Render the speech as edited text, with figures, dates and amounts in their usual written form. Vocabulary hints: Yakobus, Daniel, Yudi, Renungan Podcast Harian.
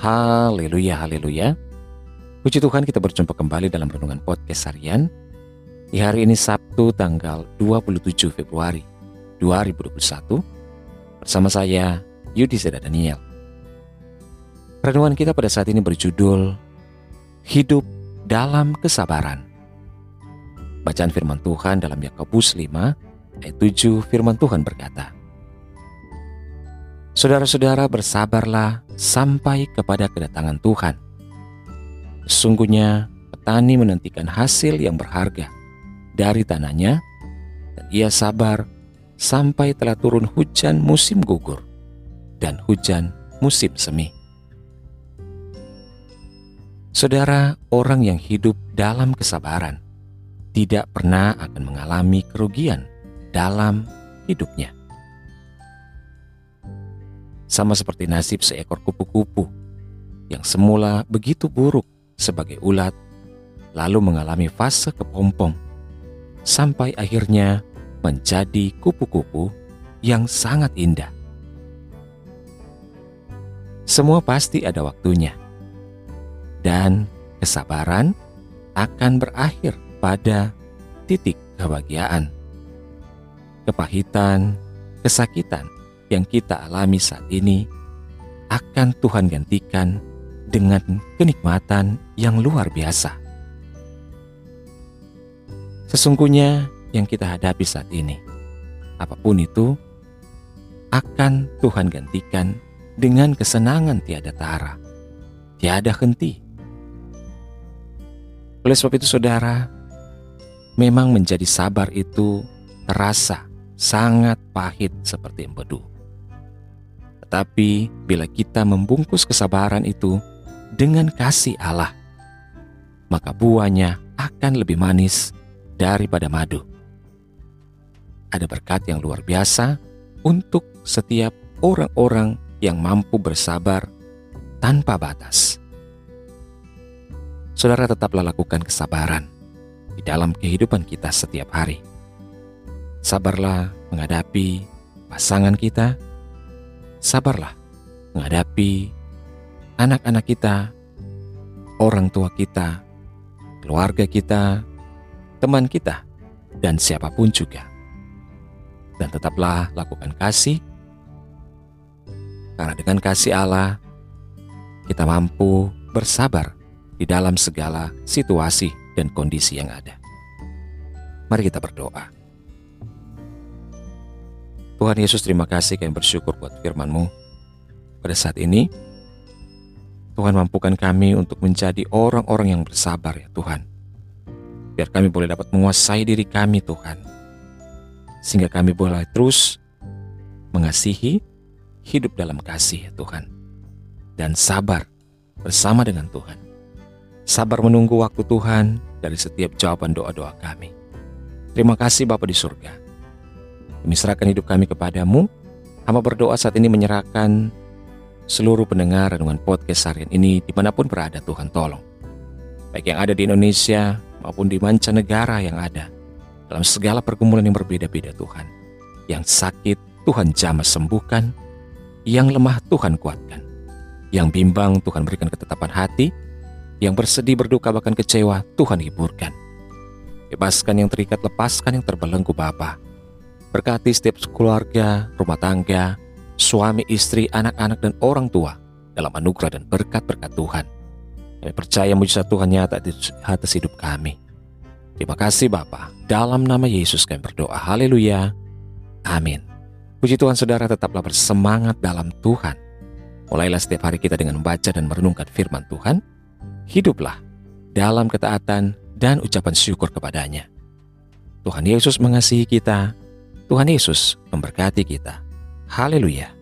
Haleluya, haleluya. Puji Tuhan, kita berjumpa kembali dalam Renungan Podcast Harian. Di hari ini Sabtu tanggal 27 Februari 2021. Bersama saya, Yudi dan Daniel. Renungan kita pada saat ini berjudul Hidup dalam Kesabaran. Bacaan firman Tuhan dalam Yakobus 5 ayat 7, firman Tuhan berkata, "Saudara-saudara, bersabarlah sampai kepada kedatangan Tuhan. Sesungguhnya petani menantikan hasil yang berharga dari tanahnya, dan ia sabar sampai telah turun hujan musim gugur dan hujan musim semi." Saudara, orang yang hidup dalam kesabaran tidak pernah akan mengalami kerugian dalam hidupnya. Sama seperti nasib seekor kupu-kupu yang semula begitu buruk sebagai ulat, lalu mengalami fase kepompong, sampai akhirnya menjadi kupu-kupu yang sangat indah. Semua pasti ada waktunya, dan kesabaran akan berakhir pada titik kebahagiaan. Kepahitan, kesakitan yang kita alami saat ini akan Tuhan gantikan dengan kenikmatan yang luar biasa. Sesungguhnya yang kita hadapi saat ini, apapun itu, akan Tuhan gantikan dengan kesenangan tiada tara, tiada henti. Oleh sebab itu saudara, memang menjadi sabar itu terasa sangat pahit seperti empedu. Tapi bila kita membungkus kesabaran itu dengan kasih Allah, maka buahnya akan lebih manis daripada madu. Ada berkat yang luar biasa untuk setiap orang-orang yang mampu bersabar tanpa batas. Saudara, tetaplah lakukan kesabaran di dalam kehidupan kita setiap hari. Sabarlah menghadapi pasangan kita, sabarlah menghadapi anak-anak kita, orang tua kita, keluarga kita, teman kita, dan siapapun juga. Dan tetaplah lakukan kasih, karena dengan kasih Allah, kita mampu bersabar di dalam segala situasi dan kondisi yang ada. Mari kita berdoa. Tuhan Yesus, terima kasih, kami bersyukur buat firman-Mu pada saat ini. Tuhan, mampukan kami untuk menjadi orang-orang yang bersabar ya Tuhan. Biar kami boleh dapat menguasai diri kami Tuhan, sehingga kami boleh terus mengasihi, hidup dalam kasih ya Tuhan, dan sabar bersama dengan Tuhan. Sabar menunggu waktu Tuhan dari setiap jawaban doa-doa kami. Terima kasih Bapa di surga. Kami serahkan hidup kami kepadamu. Hamba berdoa saat ini menyerahkan seluruh pendengar Renungan Podcast Harian ini dimanapun berada. Tuhan tolong, baik yang ada di Indonesia maupun di mancanegara yang ada, dalam segala pergumulan yang berbeda-beda Tuhan. Yang sakit Tuhan jamah sembuhkan, yang lemah Tuhan kuatkan, yang bimbang Tuhan berikan ketetapan hati, yang bersedih, berduka, bahkan kecewa Tuhan hiburkan. Bebaskan yang terikat, lepaskan yang terbelenggu Bapa. Berkati setiap keluarga, rumah tangga, suami, istri, anak-anak, dan orang tua dalam anugerah dan berkat-berkat Tuhan. Kami percaya mujizat Tuhan nyata di atas hidup kami. Terima kasih Bapa. Dalam nama Yesus kami berdoa. Haleluya. Amin. Puji Tuhan saudara, tetaplah bersemangat dalam Tuhan. Mulailah setiap hari kita dengan membaca dan merenungkan firman Tuhan. Hiduplah dalam ketaatan dan ucapan syukur kepadanya. Tuhan Yesus mengasihi kita. Tuhan Yesus memberkati kita. Haleluya.